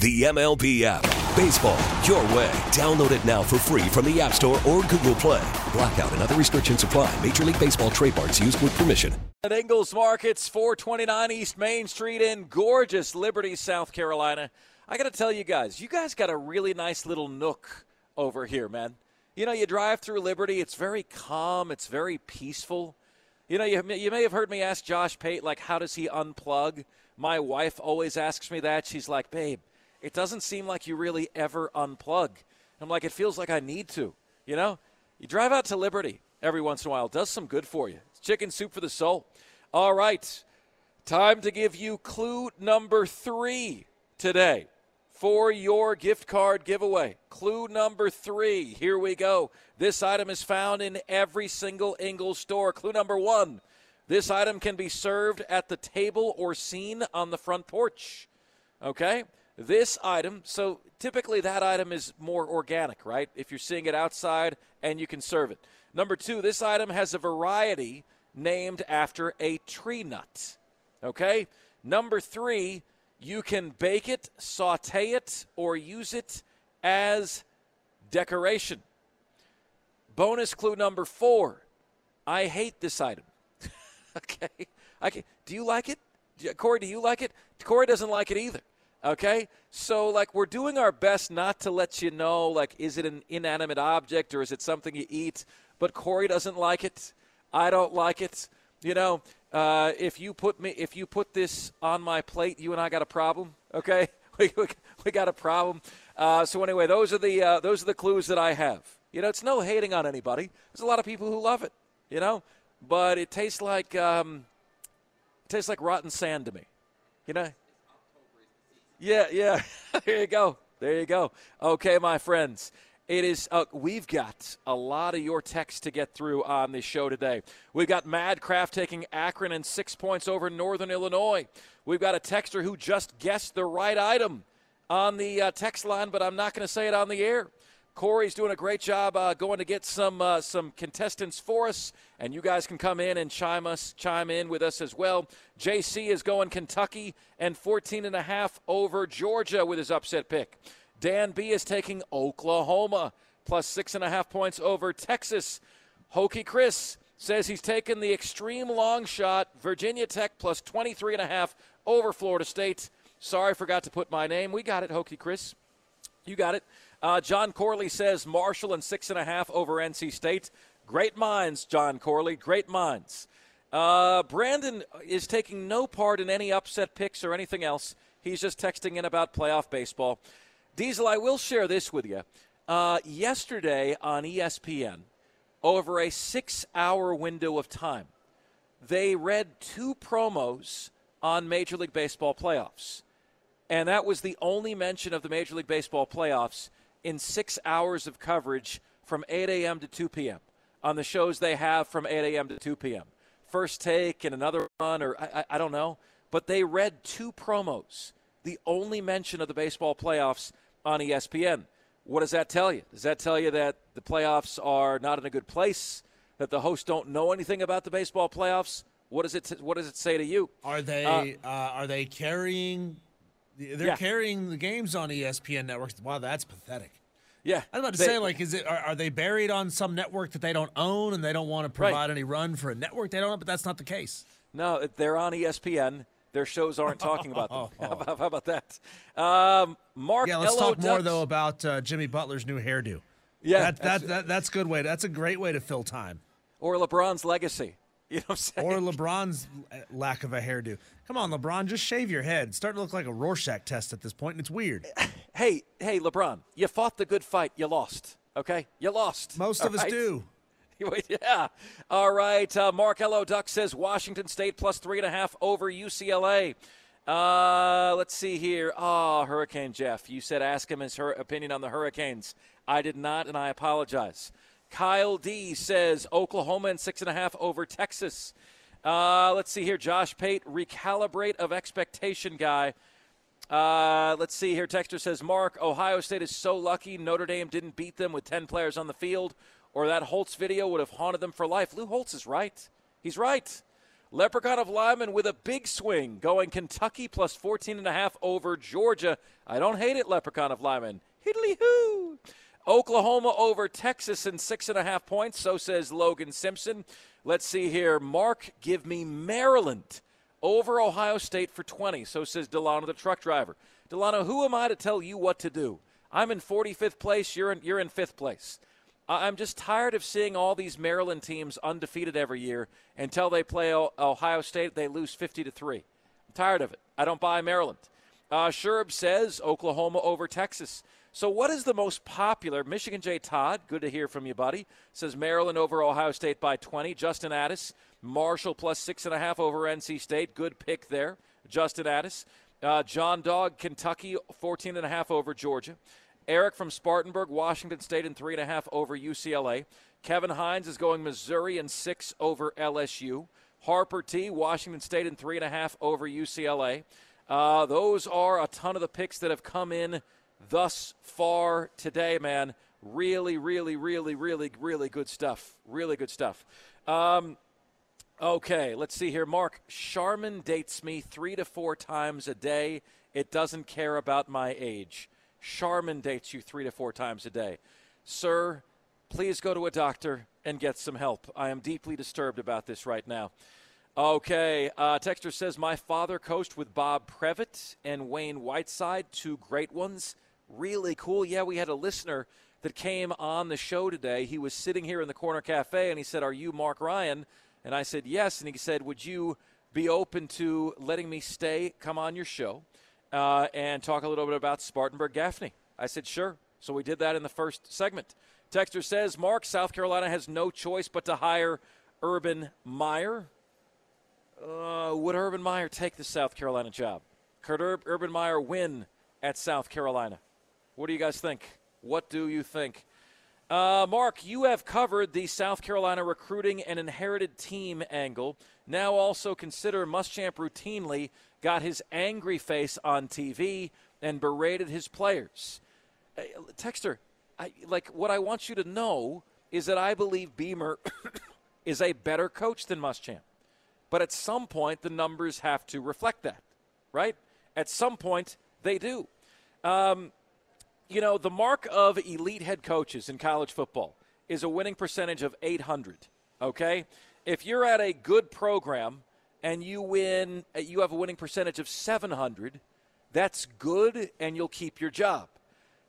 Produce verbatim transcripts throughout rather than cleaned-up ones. The M L B app. Baseball, your way. Download it now for free from the App Store or Google Play. Blackout and other restrictions apply. Major League Baseball trademarks used with permission. At Ingles Markets, four twenty-nine East Main Street in gorgeous Liberty, South Carolina. I got to tell you guys, you guys got a really nice little nook over here, man. You know, you drive through Liberty, it's very calm, it's very peaceful. You know, you, you may have heard me ask Josh Pate, like, how does he unplug? My wife always asks me that. She's like, babe, it doesn't seem like you really ever unplug. I'm like, it feels like I need to, you know? You drive out to Liberty every once in a while. It does some good for you. It's chicken soup for the soul. All right, time to give you clue number three today for your gift card giveaway. Clue number three. Here we go. This item is found in every single Ingles store. Clue number one. This item can be served at the table or seen on the front porch. Okay? This item, so typically that item is more organic, right? If you're seeing it outside and you can serve it. Number two, this item has a variety named after a tree nut, okay? Number three, you can bake it, saute it, or use it as decoration. Bonus clue number four, I hate this item, okay? I can, do you like it? Corey, do you like it? Corey doesn't like it either. Okay, so, like, we're doing our best not to let you know, like, is it an inanimate object or is it something you eat? But Corey doesn't like it. I don't like it. You know, uh, if you put me, if you put this on my plate, you and I got a problem. Okay, we, we, we got a problem. Uh, so anyway, those are the uh, those are the clues that I have. You know, it's no hating on anybody. There's a lot of people who love it. You know, but it tastes like um, it tastes like rotten sand to me. You know. Yeah, yeah. There you go. There you go. Okay, my friends. It is. Uh, we've got a lot of your texts to get through on this show today. We've got Madcraft taking Akron and six points over Northern Illinois. We've got a texter who just guessed the right item on the uh, text line, but I'm not going to say it on the air. Corey's doing a great job uh, going to get some uh, some contestants for us, and you guys can come in and chime us, chime in with us as well. J C is going Kentucky and fourteen and a half over Georgia with his upset pick. Dan B is taking Oklahoma plus six and a half points over Texas. Hokie Chris says he's taking the extreme long shot, Virginia Tech plus twenty-three and a half over Florida State. Sorry, forgot to put my name. We got it, Hokie Chris. You got it. Uh, John Corley says Marshall and six and a half over N C State. Great minds, John Corley. Great minds. Uh, Brandon is taking no part in any upset picks or anything else. He's just texting in about playoff baseball. Diesel, I will share this with you. Uh, yesterday on E S P N, over a six-hour window of time, they read two promos on Major League Baseball playoffs. And that was the only mention of the Major League Baseball playoffs in six hours of coverage from eight a.m. to two p.m. on the shows they have from eight a.m. to two p.m. First Take and another one, or I, I don't know. But they read two promos, the only mention of the baseball playoffs on E S P N. What does that tell you? Does that tell you that the playoffs are not in a good place, that the hosts don't know anything about the baseball playoffs? What does it, t- what does it say to you? Are they uh, uh, are they carrying... They're yeah. carrying the games on E S P N networks. Wow, that's pathetic. Yeah, I was about to they, say, like, is it are, are they buried on some network that they don't own and they don't want to provide right. any run for a network they don't own? But that's not the case. No, they're on E S P N. their shows aren't talking about them. How, about, how about that? Um, Mark, yeah, let's L O talk Dux. more though about uh, Jimmy Butler's new hairdo. Yeah, that, that, that that's good way. That's a great way to fill time. Or LeBron's legacy. You know what I'm saying? Or LeBron's lack of a hairdo. Come on, LeBron, just shave your head. It's starting to look like a Rorschach test at this point, and it's weird. Hey, hey, LeBron, you fought the good fight. You lost, okay? You lost. Most of us do. Yeah. All right, uh, Mark L O. Duck says Washington State plus three and a half over U C L A. Uh, let's see here. Oh, Hurricane Jeff, you said ask him his her- opinion on the Hurricanes. I did not, and I apologize. Kyle D says Oklahoma and six and a half over Texas. Uh, let's see here. Josh Pate, recalibrate of expectation guy. Uh, let's see here. Texter says, Mark, Ohio State is so lucky Notre Dame didn't beat them with ten players on the field, or that Holtz video would have haunted them for life. Lou Holtz is right. He's right. Leprechaun of Lyman with a big swing going Kentucky plus fourteen and a half over Georgia. I don't hate it, Leprechaun of Lyman. Hiddly-hoo. Oklahoma over Texas in six and a half points, so says Logan Simpson. Let's see here. Mark, give me Maryland over Ohio State for twenty, so says Delano the truck driver. Delano, who am I to tell you what to do? I'm in forty-fifth place. You're in, you're in fifth place. I'm just tired of seeing all these Maryland teams undefeated every year until they play Ohio State. They lose fifty to three. I'm tired of it. I don't buy Maryland. Uh, Sherb says Oklahoma over Texas. So what is the most popular? Michigan J. Todd, good to hear from you, buddy, says Maryland over Ohio State by twenty. Justin Addis, Marshall plus six and a half over N C State. Good pick there, Justin Addis. Uh, John Dog, Kentucky, fourteen and a half over Georgia. Eric from Spartanburg, Washington State, and three and a half over U C L A. Kevin Hines is going Missouri and six over L S U. Harper T, Washington State, and three and a half over U C L A. Uh, those are a ton of the picks that have come in thus far today, man. Really, really, really, really, really good stuff. Really good stuff. Um, okay, let's see here. Mark, Charmin dates me three to four times a day. It doesn't care about my age. Charmin dates you three to four times a day. Sir, please go to a doctor and get some help. I am deeply disturbed about this right now. Okay, uh, Texter says, my father coached with Bob Previtt and Wayne Whiteside, two great ones. Really cool. Yeah, we had a listener that came on the show today. He was sitting here in the Corner Cafe, and he said, are you Mark Ryan? And I said, yes. And he said, would you be open to letting me stay, come on your show, uh, and talk a little bit about Spartanburg Gaffney? I said, sure. So we did that in the first segment. Texter says, Mark, South Carolina has no choice but to hire Urban Meyer. Uh, would Urban Meyer take the South Carolina job? Could Ur- Urban Meyer win at South Carolina? What do you guys think? What do you think? Uh, Mark, you have covered the South Carolina recruiting and inherited team angle. Now also consider Muschamp routinely got his angry face on T V and berated his players. Uh, Texter, I, like what I want you to know is that I believe Beamer is a better coach than Muschamp. But at some point, the numbers have to reflect that, right? At some point, they do. Um, you know, the mark of elite head coaches in college football is a winning percentage of eight hundred, okay? If you're at a good program and you win, you have a winning percentage of seven hundred, that's good and you'll keep your job.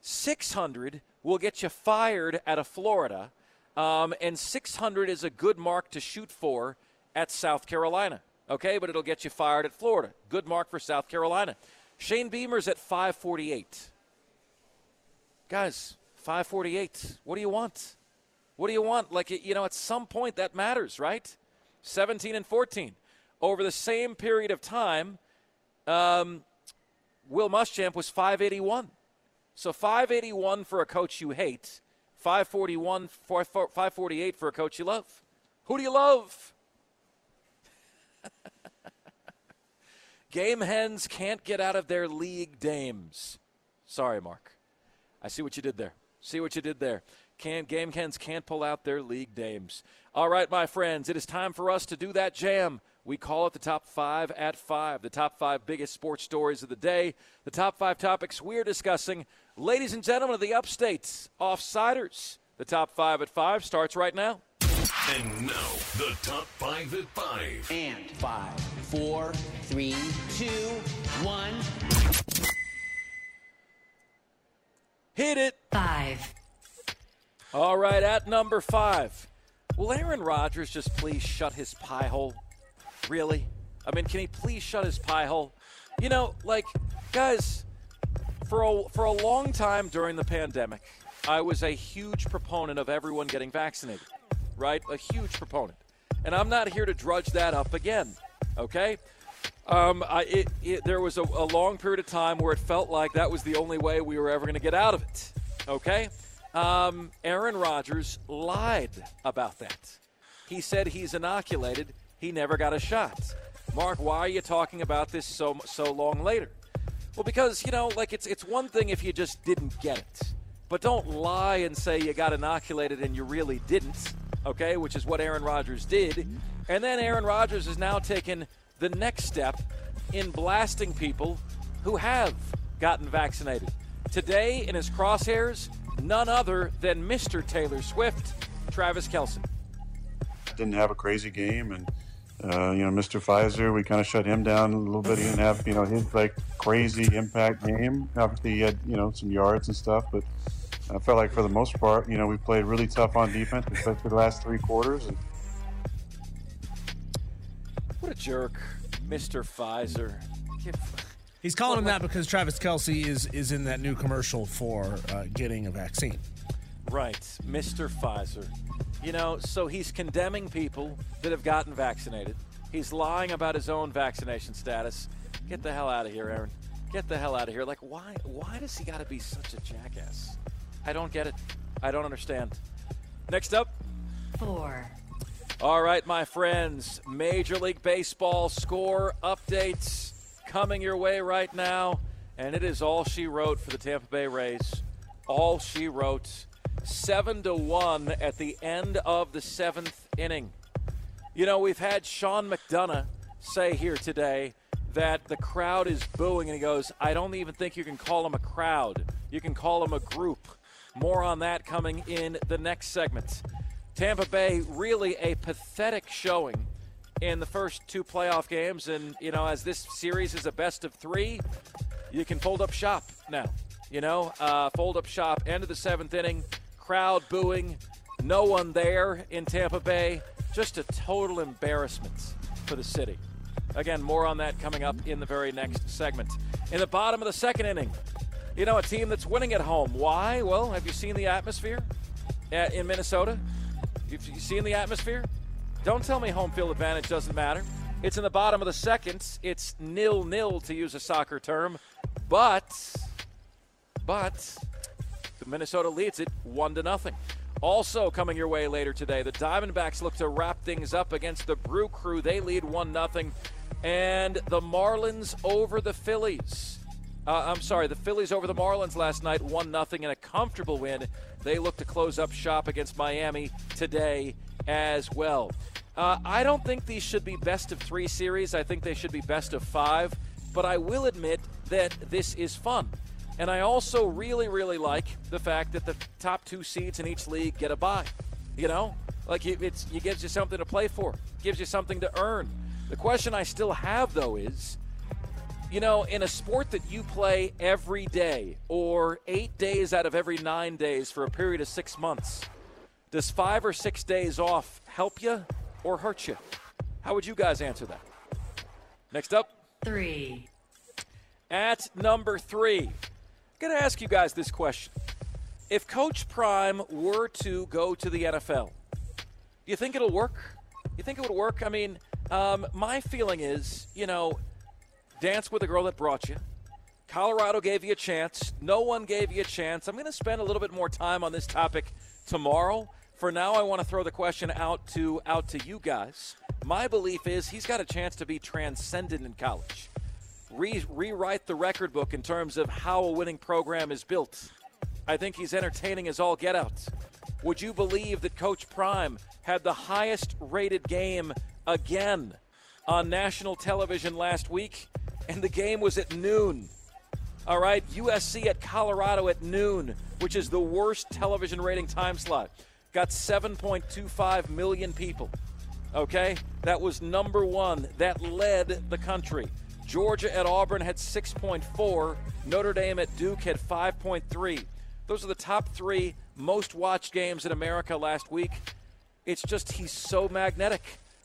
six hundred will get you fired out of Florida, um, and six hundred is a good mark to shoot for at South Carolina, okay? But it'll get you fired at Florida. Good mark for South Carolina. Shane Beamer's at five forty-eight. Guys, five forty-eight. What do you want? What do you want? Like, you know, at some point that matters, right? seventeen and fourteen. Over the same period of time, um, Will Muschamp was five eighty-one. So five eighty-one for a coach you hate, five forty-one, five forty-eight for a coach you love. Who do you love? Game hens can't get out of their league dames. Sorry, Mark. I see what you did there. See what you did there. Can't, game hens can't pull out their league dames. All right, my friends, it is time for us to do that jam. We call it the Top five at five, the top five biggest sports stories of the day, the top five topics we're discussing. Ladies and gentlemen of the Upstates, Offsiders, the Top five at five starts right now. And now, the top five at five. And five, four, three, two, one. Hit it. Five. All right, at number five. Will Aaron Rodgers just please shut his pie hole? Really? I mean, can he please shut his pie hole? You know, like, guys, for a, for a long time during the pandemic, I was a huge proponent of everyone getting vaccinated, right? A huge proponent. And I'm not here to drudge that up again, okay? Um, I, it, it, there was a, a long period of time where it felt like that was the only way we were ever going to get out of it, okay? Um, Aaron Rodgers lied about that. He said he's inoculated. He never got a shot. Mark, why are you talking about this so so long later? Well, because, you know, like, it's it's one thing if you just didn't get it. But don't lie and say you got inoculated and you really didn't, okay, which is what Aaron Rodgers did. And then Aaron Rodgers has now taken the next step in blasting people who have gotten vaccinated. Today, in his crosshairs, none other than Mister Taylor Swift, Travis Kelce. Didn't have a crazy game, and uh, you know, Mister Pfizer, we kind of shut him down a little bit. He didn't have, you know, his like crazy impact game. Obviously, he had, you know, some yards and stuff, but I felt like for the most part, you know, we played really tough on defense, especially the last three quarters. And... what a jerk, Mister Pfizer. He's calling him that because Travis Kelce is, is in that new commercial for uh, getting a vaccine. Right, Mister Pfizer. You know, so he's condemning people that have gotten vaccinated. He's lying about his own vaccination status. Get the hell out of here, Aaron. Get the hell out of here. Like, why why does he got to be such a jackass? I don't get it. I don't understand. Next up. Four. All right, my friends. Major League Baseball score updates coming your way right now, and it is all she wrote for the Tampa Bay Rays. All she wrote, seven to one at the end of the seventh inning. You know, we've had Sean McDonough say here today that the crowd is booing, and he goes, I don't even think you can call them a crowd. You can call them a group. More on that coming in the next segment. Tampa Bay, really a pathetic showing in the first two playoff games, and, you know, as this series is a best of three, you can fold up shop now. You know, uh, fold up shop, end of the seventh inning, crowd booing, no one there in Tampa Bay. Just a total embarrassment for the city. Again, more on that coming up in the very next segment. In the bottom of the second inning, you know, a team that's winning at home. Why? Well, have you seen the atmosphere at, in Minnesota? Have you seen the atmosphere? Don't tell me home field advantage doesn't matter. It's in the bottom of the second. It's nil-nil, to use a soccer term. But, but, the Minnesota leads it one to nothing. Also coming your way later today, the Diamondbacks look to wrap things up against the Brew Crew. They lead one nothing. And the Marlins over the Phillies. Uh, I'm sorry, the Phillies over the Marlins last night, one nothing in a comfortable win. They look to close up shop against Miami today as well. Uh, I don't think these should be best of three series. I think they should be best of five. But I will admit that this is fun. And I also really, really like the fact that the top two seeds in each league get a bye. You know, like it's, it gives you something to play for. Gives you something to earn. The question I still have, though, is, you know, in a sport that you play every day or eight days out of every nine days for a period of six months, does five or six days off help you or hurt you? How would you guys answer that? Next up. Three. At number three, I'm going to ask you guys this question. If Coach Prime were to go to the N F L, do you think it'll work? You think it would work? I mean, um, my feeling is, you know, dance with the girl that brought you. Colorado gave you a chance. No one gave you a chance. I'm going to spend a little bit more time on this topic tomorrow. For now, I want to throw the question out to out to you guys. My belief is he's got a chance to be transcendent in college. Re- rewrite the record book in terms of how a winning program is built. I think he's entertaining as all get out. Would you believe that Coach Prime had the highest rated game again on national television last week? And the game was at noon. All right, U S C at Colorado at noon, which is the worst television rating time slot. got seven point two five million people. Okay? That was number one. That led the country. Georgia at Auburn had six point four. Notre Dame at Duke had five point three. Those are the top three most watched games in America last week. It's just he's so magnetic.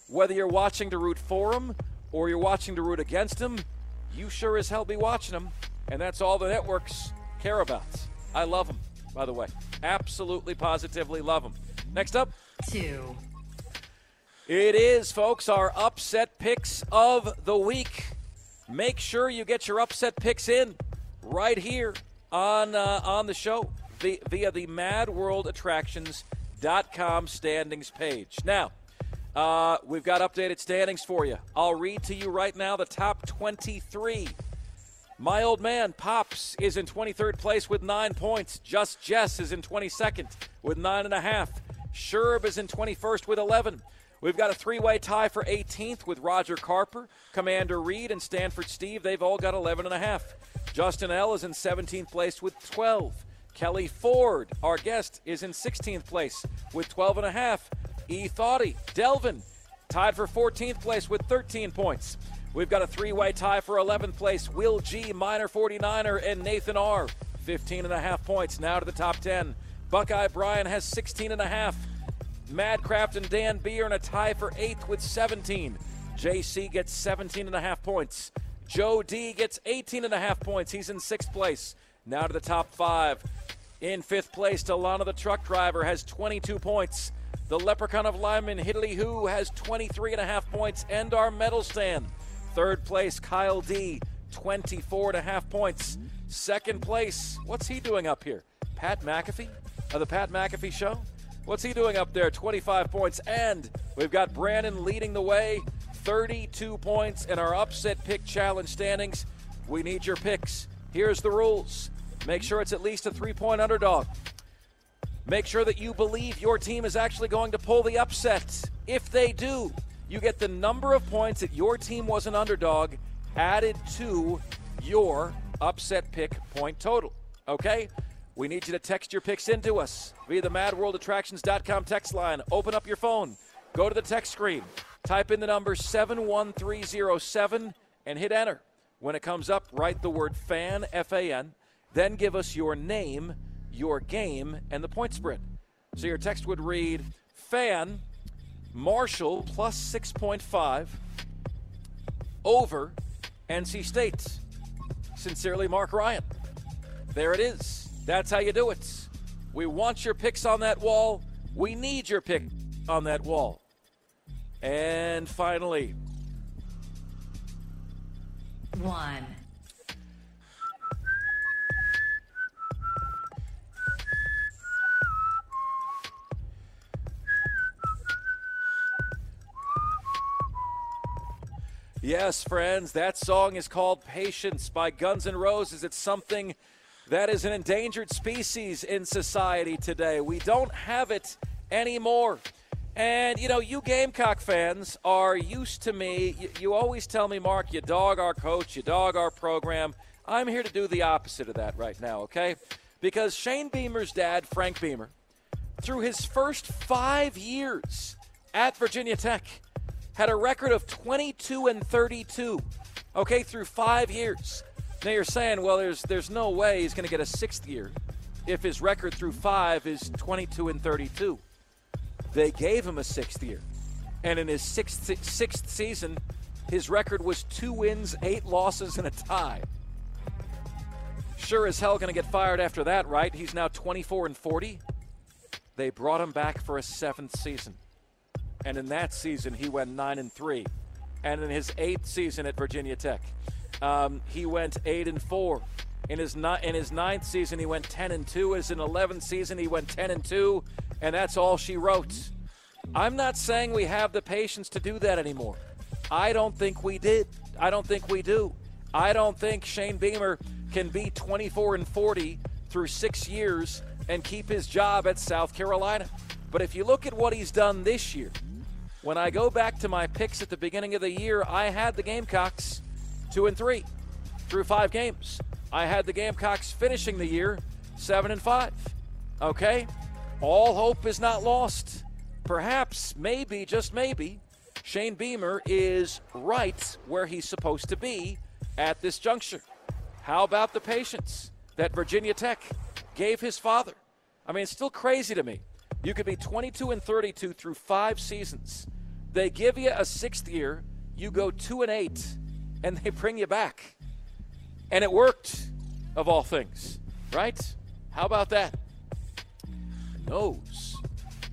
Whether you're watching to root for him or you're watching to root against him, you sure as hell be watching him. And that's all the networks care about. I love him, by the way. Absolutely, positively love him. Next up. Two. It is, folks, our upset picks of the week. Make sure you get your upset picks in right here on uh, on the show the, via the mad world attractions dot com standings page. Now, uh, we've got updated standings for you. I'll read to you right now the top twenty-three. My old man, Pops, is in twenty-third place with nine points. Just Jess is in twenty-second with nine and a half. Sherb is in twenty-first with eleven. We've got a three-way tie for eighteenth with Roger Carper, Commander Reed, and Stanford Steve. They've all got eleven and a half. Justin L. is in seventeenth place with twelve. Kelly Ford, our guest, is in sixteenth place with twelve and a half. E. Thoughty, Delvin, tied for fourteenth place with thirteen points. We've got a three-way tie for eleventh place. Will G., Minor forty-niner, and Nathan R., fifteen and a half points. Now to the top ten. Buckeye Brian has sixteen and a half. Madcraft and Dan B are in a tie for eighth with seventeen. J C gets seventeen and a half points. Joe D gets eighteen and a half points. He's in sixth place. Now to the top five. In fifth place, Delana the truck driver has twenty-two points. The leprechaun of Lyman, Hiddly Who, has twenty-three and a half points and our medal stand. Third place, Kyle D, twenty-four and a half points. Second place, what's he doing up here? Pat McAfee of the Pat McAfee Show? What's he doing up there? twenty-five points, and we've got Brandon leading the way, thirty-two points in our upset pick challenge standings. We need your picks. Here's the rules. Make sure it's at least a three-point underdog. Make sure that you believe your team is actually going to pull the upset. If they do, you get the number of points that your team was an underdog added to your upset pick point total, okay? We need you to text your picks into us via the mad world attractions dot com text line. Open up your phone. Go to the text screen. Type in the number seven one three zero seven and hit enter. When it comes up, write the word FAN, F A N. Then give us your name, your game, and the point spread. So your text would read, FAN, Marshall plus six point five, over N C State. Sincerely, Mark Ryan. There it is. That's how you do it. We want your picks on that wall. We need your pick on that wall. And finally. One. Yes, friends, that song is called Patience by Guns N' Roses. It's something that is an endangered species in society today. We don't have it anymore. And, you know, you Gamecock fans are used to me. You, you always tell me, Mark, you dog our coach, you dog our program. I'm here to do the opposite of that right now, okay? Because Shane Beamer's dad, Frank Beamer, through his first five years at Virginia Tech, had a record of twenty-two and thirty-two, okay, through five years. Now you're saying, well, there's there's no way he's going to get a sixth year if his record through five is twenty-two and thirty-two. They gave him a sixth year. And in his sixth, sixth season, his record was two wins, eight losses, and a tie. Sure as hell going to get fired after that, right? He's now twenty-four and forty. They brought him back for a seventh season. And in that season, he went nine and three. And in his eighth season at Virginia Tech, Um, he went eight and four. In his ni- in his ninth season, he went ten and two. As in eleventh season, he went ten and two, and that's all she wrote. I'm not saying we have the patience to do that anymore. I don't think we did. I don't think we do. I don't think Shane Beamer can be twenty-four and forty through six years and keep his job at South Carolina. But if you look at what he's done this year, when I go back to my picks at the beginning of the year, I had the Gamecocks two and three through five games. I had the Gamecocks finishing the year seven and five. Okay? All hope is not lost. Perhaps, maybe, just maybe, Shane Beamer is right where he's supposed to be at this juncture. How about the patience that Virginia Tech gave his father? I mean, it's still crazy to me. You could be twenty-two and thirty-two through five seasons. They give you a sixth year, you go two and eight, and they bring you back. And it worked, of all things, right? How about that? Those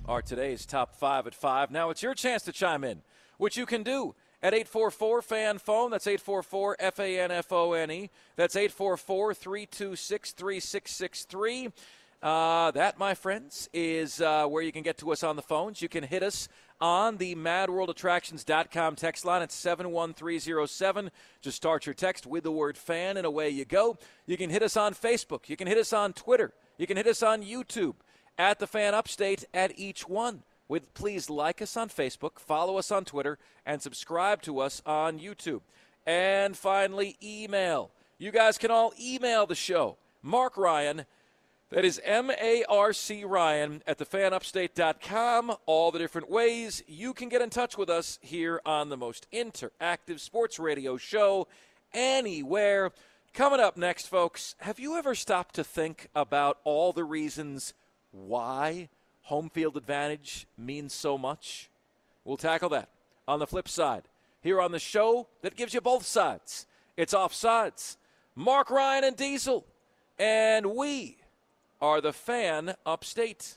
are today's top five at five. Now it's your chance to chime in, which you can do at eight four four FAN phone. That's eight four four F A N F O N E. That's eight four four, three two six, three six six three. Uh, that, my friends, is uh, where you can get to us on the phones. You can hit us on the mad world attractions dot com text line at seven one three zero seven. Just start your text with the word fan, and away you go. You can hit us on Facebook. You can hit us on Twitter. You can hit us on YouTube at the Fan Upstate at each one. With please like us on Facebook, follow us on Twitter, and subscribe to us on YouTube. And finally, email. You guys can all email the show. Mark Ryan. That is M A R C Ryan at the fan upstate dot com. All the different ways you can get in touch with us here on the most interactive sports radio show anywhere. Coming up next, folks, have you ever stopped to think about all the reasons why home field advantage means so much? We'll tackle that on the flip side here on the show that gives you both sides. It's Offsides. Mark Ryan and Diesel, and we are the Fan Upstate.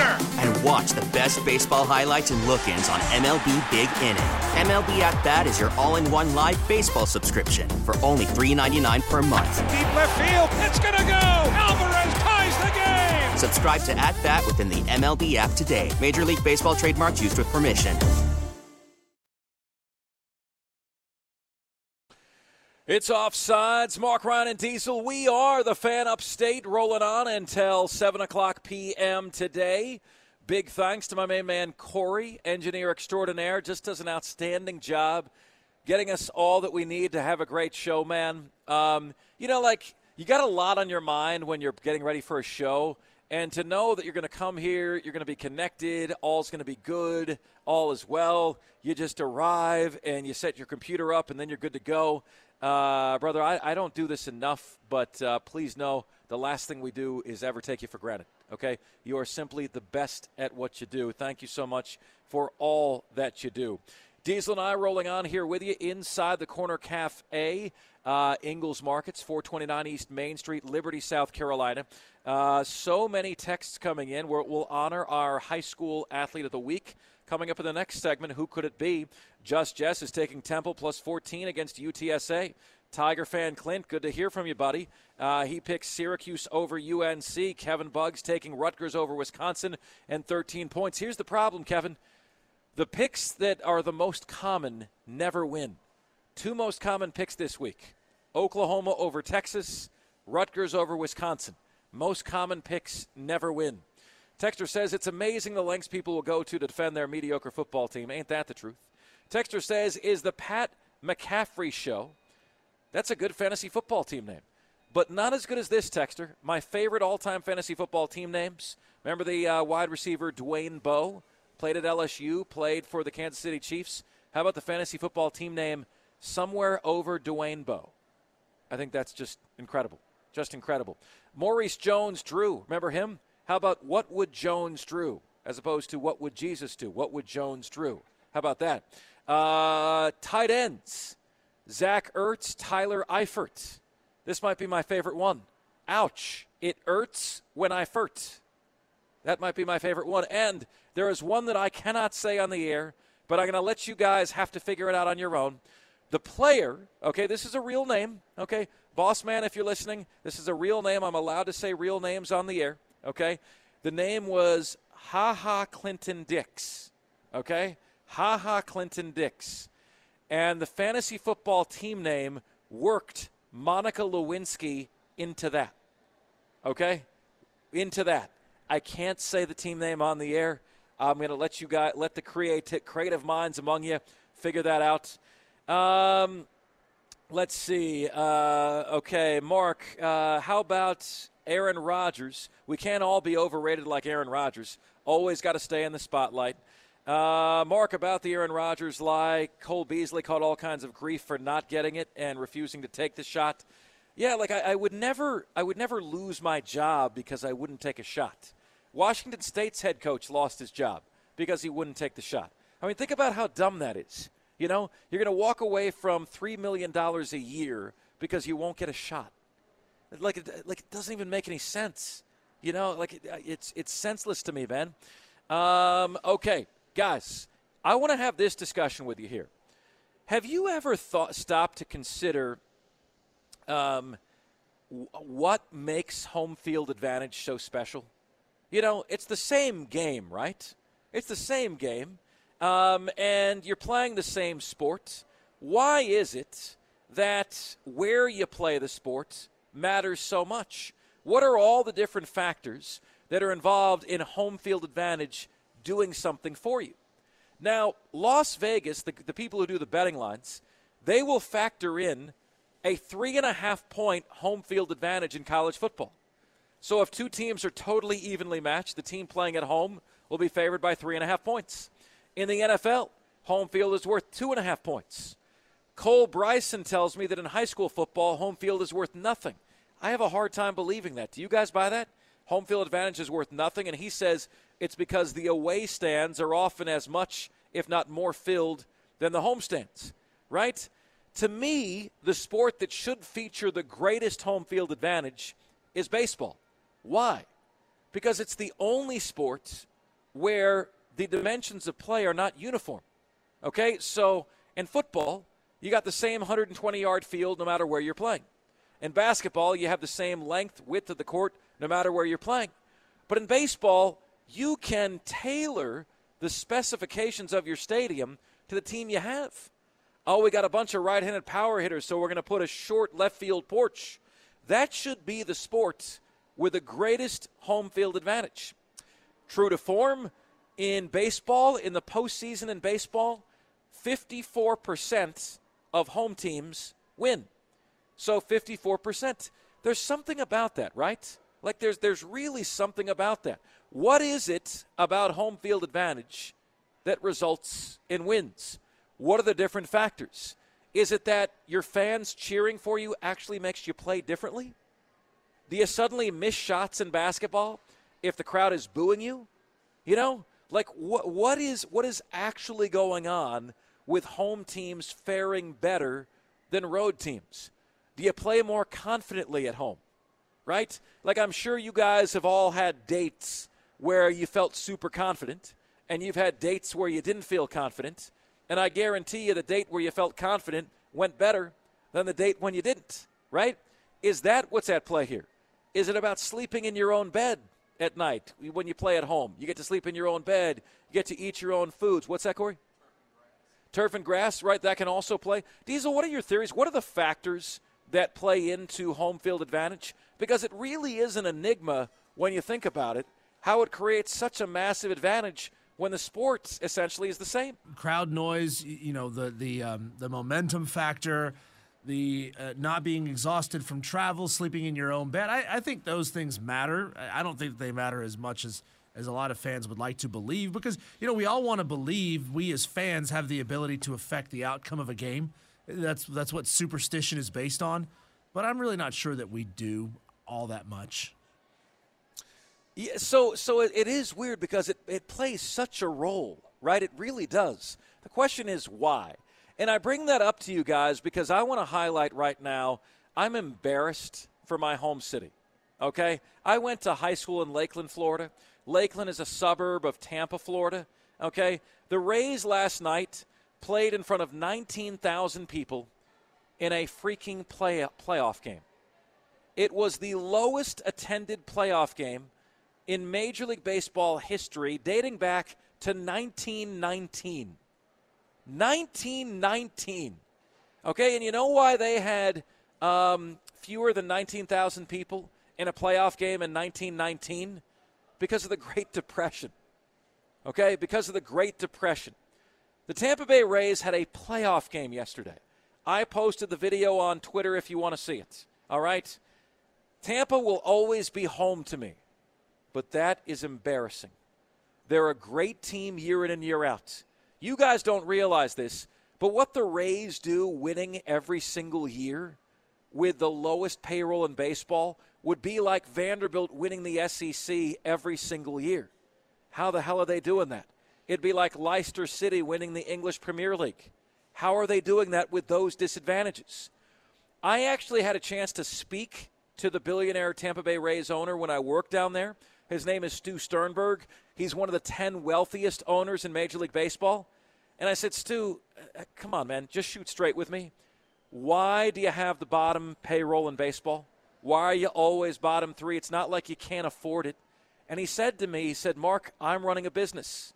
And watch the best baseball highlights and look-ins on M L B Big Inning. M L B At Bat is your all-in-one live baseball subscription for only three dollars and ninety-nine cents per month. Deep left field, it's gonna go! Alvarez ties the game! Subscribe to At Bat within the M L B app today. Major League Baseball trademarks used with permission. It's Offsides. Mark Ryan and Diesel. We are the Fan Upstate, rolling on until seven o'clock p.m. today. Big thanks to my main man, Corey, engineer extraordinaire. Just does an outstanding job getting us all that we need to have a great show, man. Um, you know, like, you got a lot on your mind when you're getting ready for a show. And to know that you're going to come here, you're going to be connected, all's going to be good, all is well. You just arrive and you set your computer up and then you're good to go. Uh, brother, I, I don't do this enough, but uh, please know the last thing we do is ever take you for granted, okay? You are simply the best at what you do. Thank you so much for all that you do. Diesel and I rolling on here with you inside the Corner Cafe, uh, Ingles Markets, four twenty-nine East Main Street, Liberty, South Carolina. Uh, so many texts coming in. We're, we'll honor our high school athlete of the week. Coming up in the next segment, who could it be? Just Jess is taking Temple plus fourteen against U T S A. Tiger fan Clint, good to hear from you, buddy. Uh, he picks Syracuse over U N C. Kevin Buggs taking Rutgers over Wisconsin and thirteen points. Here's the problem, Kevin. The picks that are the most common never win. Two most common picks this week. Oklahoma over Texas, Rutgers over Wisconsin. Most common picks never win. Texter says it's amazing the lengths people will go to to defend their mediocre football team. Ain't that the truth? Texter says, is the Pat McCaffrey show. That's a good fantasy football team name. But not as good as this, Texter. My favorite all-time fantasy football team names. Remember the uh, wide receiver Dwayne Bowe? Played at L S U, played for the Kansas City Chiefs. How about the fantasy football team name Somewhere Over Dwayne Bowe? I think that's just incredible. Just incredible. Maurice Jones-Drew, remember him? How about what would Jones do as opposed to what would Jesus do? What would Jones do? How about that? Uh, tight ends. Zach Ertz, Tyler Eifert. This might be my favorite one. Ouch, it hurts when I furt. That might be my favorite one. And there is one that I cannot say on the air, but I'm going to let you guys have to figure it out on your own. The player, okay, this is a real name, okay? Boss man, if you're listening, this is a real name. I'm allowed to say real names on the air, okay? The name was Ha Ha Clinton Dix, okay? Ha Ha Clinton Dix. And the fantasy football team name worked Monica Lewinsky into that, okay? Into that. I can't say the team name on the air. I'm going to let you guys, let the creative, creative minds among you figure that out. Um, let's see. Uh, okay, Mark, uh, how about Aaron Rodgers? We can't all be overrated like Aaron Rodgers. Always got to stay in the spotlight. Uh, Mark, about the Aaron Rodgers lie, Cole Beasley caught all kinds of grief for not getting it and refusing to take the shot. Yeah, like I, I would never, I would never lose my job because I wouldn't take a shot. Washington State's head coach lost his job because he wouldn't take the shot. I mean, think about how dumb that is. You know, you're going to walk away from three million dollars a year because you won't get a shot. Like, it, like it doesn't even make any sense. You know, like it, it's it's senseless to me, man. Um, okay, guys, I want to have this discussion with you here. Have you ever thought, stopped to consider um, w- what makes home field advantage so special? You know, it's the same game, right? It's the same game, um, and you're playing the same sport. Why is it that where you play the sport matters so much? What are all the different factors that are involved in home field advantage doing something for you? Now, Las Vegas, the, the people who do the betting lines, they will factor in a three and a half point home field advantage in college football. So if two teams are totally evenly matched, the team playing at home will be favored by three and a half points. In the N F L, home field is worth two and a half points. Cole Bryson tells me that in high school football, home field is worth nothing. I have a hard time believing that. Do you guys buy that? Home field advantage is worth nothing, and he says it's because the away stands are often as much, if not more, filled than the home stands, right? To me, the sport that should feature the greatest home field advantage is baseball. Why? Because it's the only sport where the dimensions of play are not uniform. Okay, so in football, you got the same one hundred twenty yard field no matter where you're playing. In basketball, you have the same length, width of the court no matter where you're playing. But in baseball, you can tailor the specifications of your stadium to the team you have. Oh, we got a bunch of right-handed power hitters, so we're going to put a short left field porch. That should be the sport with the greatest home field advantage. True to form, in baseball, in the postseason in baseball, fifty-four percent of home teams win. So fifty-four percent. There's something about that, right? Like there's there's really something about that. What is it about home field advantage that results in wins? What are the different factors? Is it that your fans cheering for you actually makes you play differently? Do you suddenly miss shots in basketball if the crowd is booing you? You know, like what what is what is actually going on with home teams faring better than road teams? Do you play more confidently at home, right? Like I'm sure you guys have all had dates where you felt super confident, and you've had dates where you didn't feel confident, and I guarantee you the date where you felt confident went better than the date when you didn't, right? Is that what's at play here? Is it about sleeping in your own bed at night when you play at home? You get to sleep in your own bed. You get to eat your own foods. What's that, Corey? Turf and grass, Turf and grass, right? That can also play. Diesel, what are your theories? What are the factors that play into home field advantage? Because it really is an enigma when you think about it, how it creates such a massive advantage when the sport essentially is the same. Crowd noise, you know, the, the, um, the momentum factor, the uh, not being exhausted from travel, sleeping in your own bed. I, I think those things matter. I don't think they matter as much as, as a lot of fans would like to believe because, you know, we all want to believe we as fans have the ability to affect the outcome of a game. That's that's what superstition is based on. But I'm really not sure that we do all that much. Yeah, so so it, it is weird because it, it plays such a role, right? It really does. The question is why? And I bring that up to you guys because I want to highlight right now I'm embarrassed for my home city, okay? I went to high school in Lakeland, Florida. Lakeland is a suburb of Tampa, Florida, okay? The Rays last night played in front of nineteen thousand people in a freaking play- playoff game. It was the lowest attended playoff game in Major League Baseball history, dating back to nineteen nineteen. nineteen nineteen. Okay, and you know why they had um, fewer than nineteen thousand people in a playoff game in nineteen nineteen? Because of the Great Depression. Okay, because of the Great Depression. The Tampa Bay Rays had a playoff game yesterday. I posted the video on Twitter if you want to see it. All right? Tampa will always be home to me, but that is embarrassing. They're a great team year in and year out. You guys don't realize this, but what the Rays do winning every single year with the lowest payroll in baseball would be like Vanderbilt winning the S E C every single year. How the hell are they doing that? It'd be like Leicester City winning the English Premier League. How are they doing that with those disadvantages? I actually had a chance to speak to the billionaire Tampa Bay Rays owner when I worked down there. His name is Stu Sternberg. He's one of the ten wealthiest owners in Major League Baseball. And I said, Stu, come on, man, just shoot straight with me. Why do you have the bottom payroll in baseball? Why are you always bottom three? It's not like you can't afford it. And he said to me, he said, Mark, I'm running a business.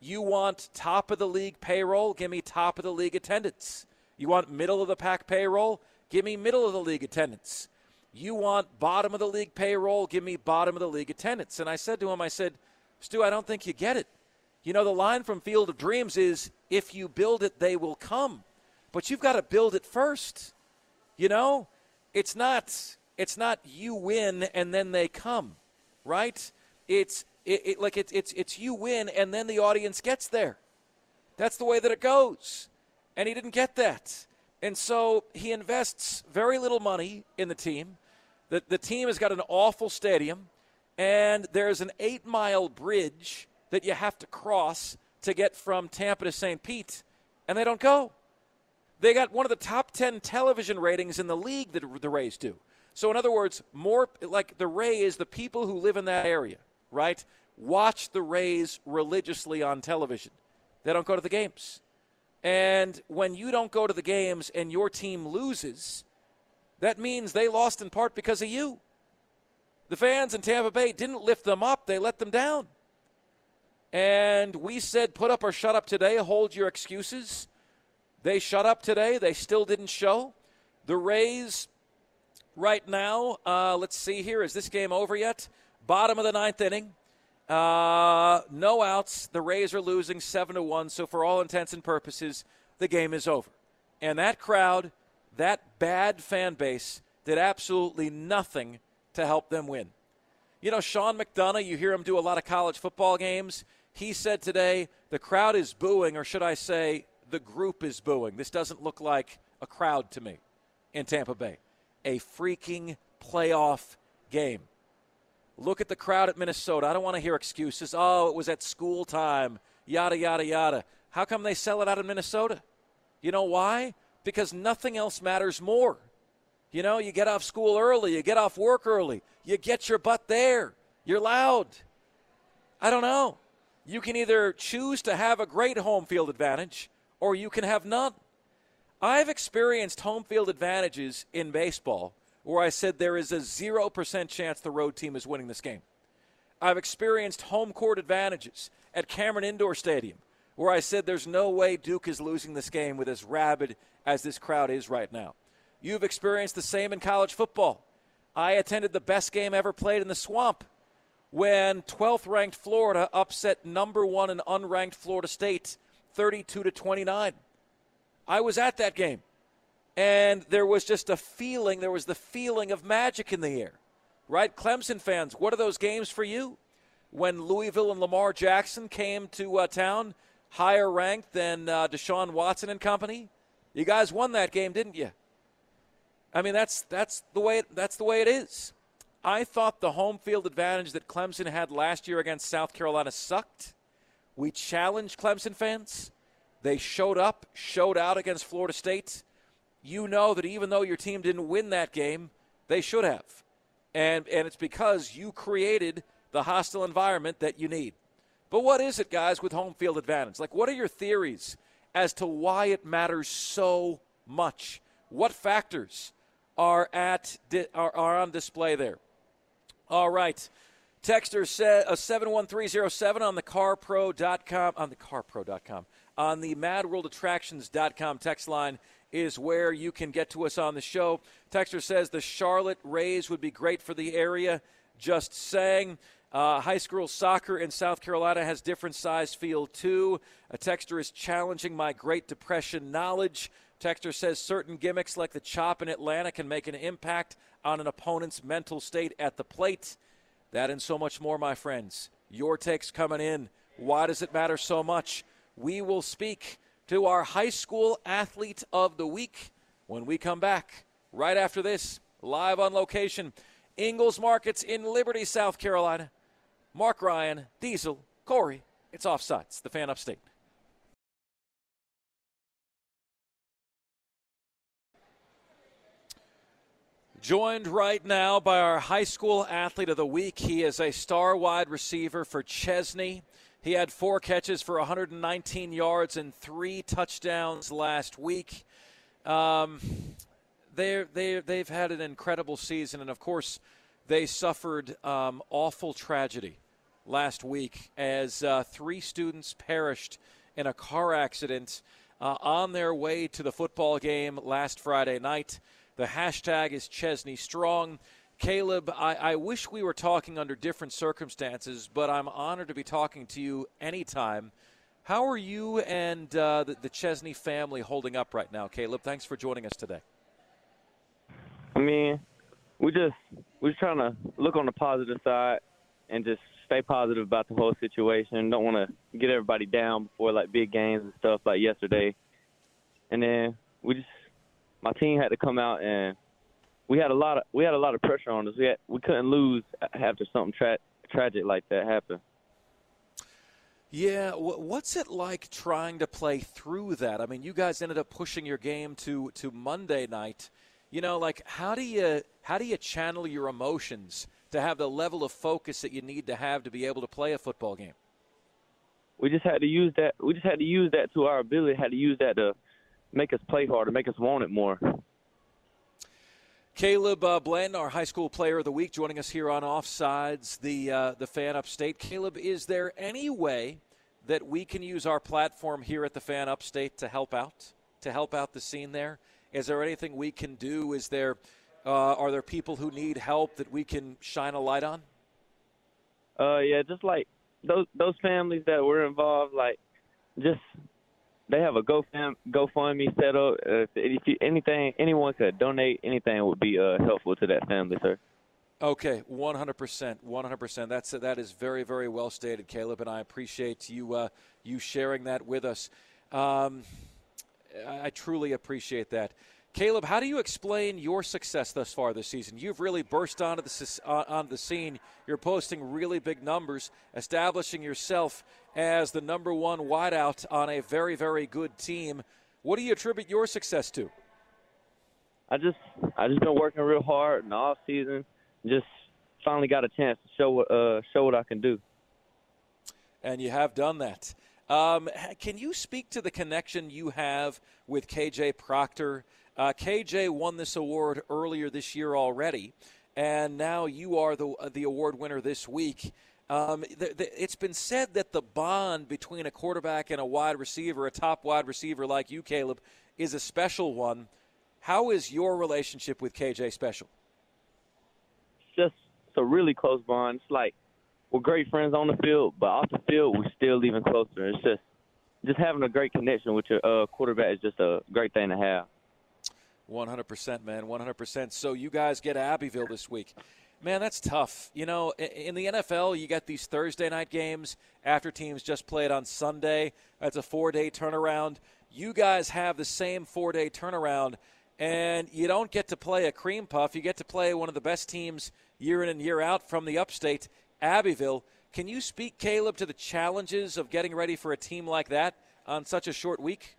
You want top of the league payroll? Give me top of the league attendance. You want middle of the pack payroll? Give me middle of the league attendance. You want bottom of the league payroll, give me bottom of the league attendance. And I said to him, I said, Stu, I don't think you get it. You know, the line from Field of Dreams is, if you build it, they will come. But you've got to build it first. You know, it's not it's not you win and then they come, right? It's it, it, like it, it's it's you win and then the audience gets there. That's the way that it goes. And he didn't get that. And so he invests very little money in the team. The, the team has got an awful stadium, and there's an eight-mile bridge that you have to cross to get from Tampa to Saint Pete, and they don't go. They got one of the top ten television ratings in the league that the Rays do. So in other words, more like the Rays, the people who live in that area, right, watch the Rays religiously on television. They don't go to the games. And when you don't go to the games and your team loses, that means they lost in part because of you. The fans in Tampa Bay didn't lift them up. They let them down. And we said, put up or shut up today. Hold your excuses. They shut up today. They still didn't show. The Rays right now, uh, let's see here. Is this game over yet? Bottom of the ninth inning. Uh, no outs. The Rays are losing seven to one. So for all intents and purposes, the game is over. And that crowd, that bad fan base, did absolutely nothing to help them win. You know, Sean McDonough, you hear him do a lot of college football games. He said today, the crowd is booing, or should I say, the group is booing. This doesn't look like a crowd to me in Tampa Bay. A freaking playoff game. Look at the crowd at Minnesota. I don't want to hear excuses. Oh, it was at school time, yada, yada, yada. How come they sell it out in Minnesota? You know why? Because nothing else matters more. You know, you get off school early. You get off work early. You get your butt there. You're loud. I don't know. You can either choose to have a great home field advantage or you can have none. I've experienced home field advantages in baseball where I said there is a zero percent chance the road team is winning this game. I've experienced home court advantages at Cameron Indoor Stadium, where I said there's no way Duke is losing this game with as rabid as this crowd is right now. You've experienced the same in college football. I attended the best game ever played in the Swamp when twelfth-ranked Florida upset number one and unranked Florida State thirty-two to twenty-nine. I was at that game. And there was just a feeling, there was the feeling of magic in the air, right? Clemson fans, what are those games for you? When Louisville and Lamar Jackson came to uh, town, higher ranked than uh, Deshaun Watson and company, you guys won that game, didn't you? I mean, that's that's the way it, that's the way it is. I thought the home field advantage that Clemson had last year against South Carolina sucked. We challenged Clemson fans. They showed up, showed out against Florida State. you know that even though your team didn't win that game, they should have. And and it's because you created the hostile environment that you need. But what is it, guys, with home field advantage? Like, what are your theories as to why it matters so much? What factors are at are, are on display there? All right. Texter said uh, seven one three zero seven on the car pro dot com, on the car pro dot com, on the mad world attractions dot com text line is where you can get to us on the show. Texter says the Charlotte Rays would be great for the area. Just saying. Uh, high school soccer in South Carolina has different size field, too. A texter is challenging my Great Depression knowledge. Texter says certain gimmicks like the chop in Atlanta can make an impact on an opponent's mental state at the plate. That and so much more, my friends. Your takes coming in. Why does it matter so much? We will speak to our high school athlete of the week when we come back. Right after this, live on location, Ingles Markets in Liberty, South Carolina. Mark Ryan, Diesel, Corey, it's Offsides, the Fan Upstate. Joined right now by our high school athlete of the week. He is a star wide receiver for Chesney. He had four catches for one hundred nineteen yards and three touchdowns last week. Um, they they they've had an incredible season, and of course, they suffered um, awful tragedy last week as uh, three students perished in a car accident uh, on their way to the football game last Friday night. The hashtag is Chesney Strong. Caleb, I, I wish we were talking under different circumstances, but I'm honored to be talking to you anytime. How are you and uh, the, the Chesney family holding up right now, Caleb? Thanks for joining us today. I mean, we just we're just trying to look on the positive side and just stay positive about the whole situation. Don't want to get everybody down before like big games and stuff like yesterday. And then we just my team had to come out and. We had a lot of we had a lot of pressure on us. We had, we couldn't lose after something tra- tragic like that happened. Yeah, w- what's it like trying to play through that? I mean, you guys ended up pushing your game to, to Monday night. You know, like how do you how do you channel your emotions to have the level of focus that you need to have to be able to play a football game? We just had to use that. We just had to use that to our ability. Had to use that to make us play harder, make us want it more. Caleb uh, Bland, our high school player of the week, joining us here on Offsides, the uh, the Fan Upstate. Caleb, is there any way that we can use our platform here at the Fan Upstate to help out, to help out the scene there? Is there anything we can do? Is there uh, are there people who need help that we can shine a light on? Uh, yeah, just like those those families that were involved, like just they have a GoFam, GoFundMe set up. Uh, if you, anything, anyone could donate anything would be uh, helpful to that family, sir. Okay, one hundred percent, one hundred percent. That's uh, that is very, very well stated, Caleb, and I appreciate you uh, you sharing that with us. Um, I, I truly appreciate that, Caleb. How do you explain your success thus far this season? You've really burst onto the uh, on the scene. You're posting really big numbers, establishing yourself as the number one wideout on a very, very good team. What do you attribute your success to? I just I just been working real hard in the off season. Just finally got a chance to show uh, show what I can do. And you have done that. Um, can you speak to the connection you have with K J Proctor? Uh, K J won this award earlier this year already, and now you are the the award winner this week. Um, the, the, it's been said that the bond between a quarterback and a wide receiver, a top wide receiver like you, Caleb, is a special one. How is your relationship with K J special? It's just it's a really close bond. It's like we're great friends on the field, but off the field we're still even closer. It's just just having a great connection with your uh, quarterback is just a great thing to have. one hundred percent, man, one hundred percent. So you guys get Abbeville this week. Man, that's tough. You know, in the N F L, you got these Thursday night games after teams just played on Sunday. That's a four-day turnaround. You guys have the same four-day turnaround, and you don't get to play a cream puff. You get to play one of the best teams year in and year out from the upstate, Abbeville. Can you speak, Caleb, to the challenges of getting ready for a team like that on such a short week?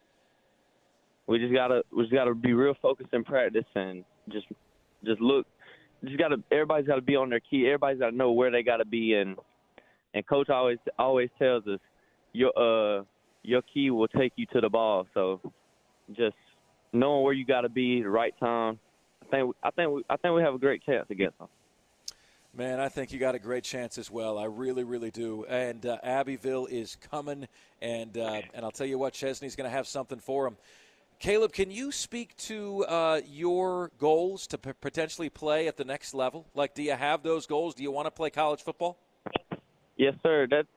we just gotta we just gotta be real focused in practice and just just look. Just gotta everybody's gotta be on their key. Everybody's gotta know where they gotta be, and and coach always always tells us your uh your key will take you to the ball. So just knowing where you gotta be at the right time. I think I think we, I think we have a great chance against them. Man, I think you got a great chance as well. I really, really do. And uh, Abbeville is coming, and uh, and I'll tell you what, Chesney's going to have something for him. Caleb, can you speak to uh, your goals to p- potentially play at the next level? Like, do you have those goals? Do you want to play college football? Yes, sir. That's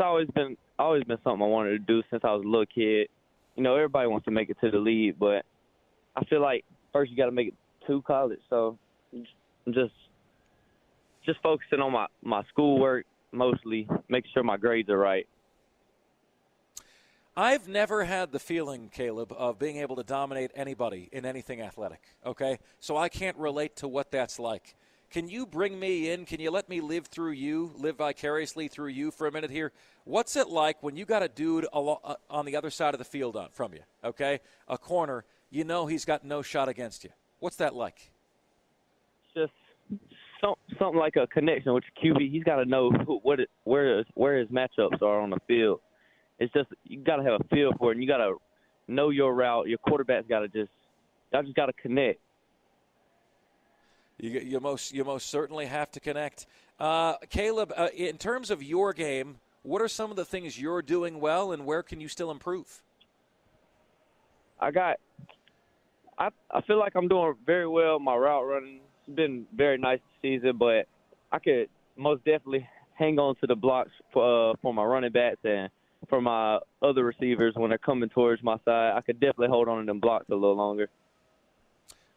always been always been something I wanted to do since I was a little kid. You know, everybody wants to make it to the league, but I feel like first you got to make it to college. So I'm just – Just focusing on my, my schoolwork mostly, making sure my grades are right. I've never had the feeling, Caleb, of being able to dominate anybody in anything athletic, okay? So I can't relate to what that's like. Can you bring me in? Can you let me live through you, live vicariously through you for a minute here? What's it like when you got a dude on the other side of the field on, from you, okay? A corner, you know he's got no shot against you. What's that like? Just something like a connection with your Q B. He's got to know who, what, it, where, where his matchups are on the field. It's just you got to have a feel for it, and you got to know your route. Your quarterback's got to just, y'all just got to connect. You, you most, you most certainly have to connect. Uh, Caleb, uh, in terms of your game, what are some of the things you're doing well, and where can you still improve? I got, I, I feel like I'm doing very well. My route running. It's been very nice this season, but I could most definitely hang on to the blocks for, uh, for my running backs and for my other receivers when they're coming towards my side. I could definitely hold on to them blocks a little longer.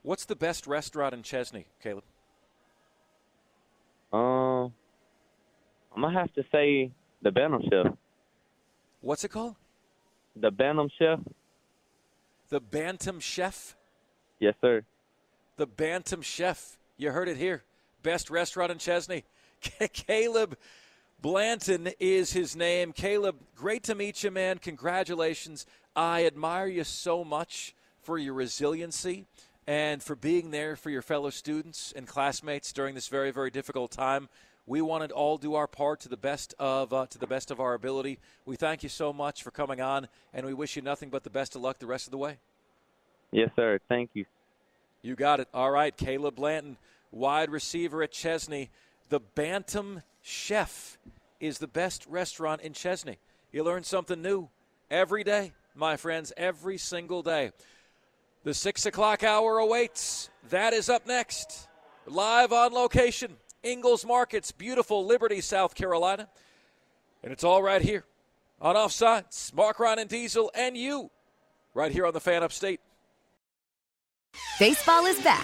What's the best restaurant in Chesney, Caleb? Um, I'm going to have to say the Bantam Chef. What's it called? The Bantam Chef. The Bantam Chef? Yes, sir. The Bantam Chef. You heard it here. Best restaurant in Chesney. Caleb Blanton is his name. Caleb, great to meet you, man. Congratulations. I admire you so much for your resiliency and for being there for your fellow students and classmates during this very, very difficult time. We want to all do our part to the best of uh, to the best of our ability. We thank you so much for coming on, and we wish you nothing but the best of luck the rest of the way. Yes, sir. Thank you. You got it. All right, Caleb Blanton, wide receiver at Chesney. The Bantam Chef is the best restaurant in Chesney. You learn something new every day, my friends, every single day. The six o'clock hour awaits. That is up next. Live on location, Ingles Markets, beautiful Liberty, South Carolina. And it's all right here on Offsides. Mark, Ron, and Diesel, and you right here on the Fan Upstate. Baseball is back,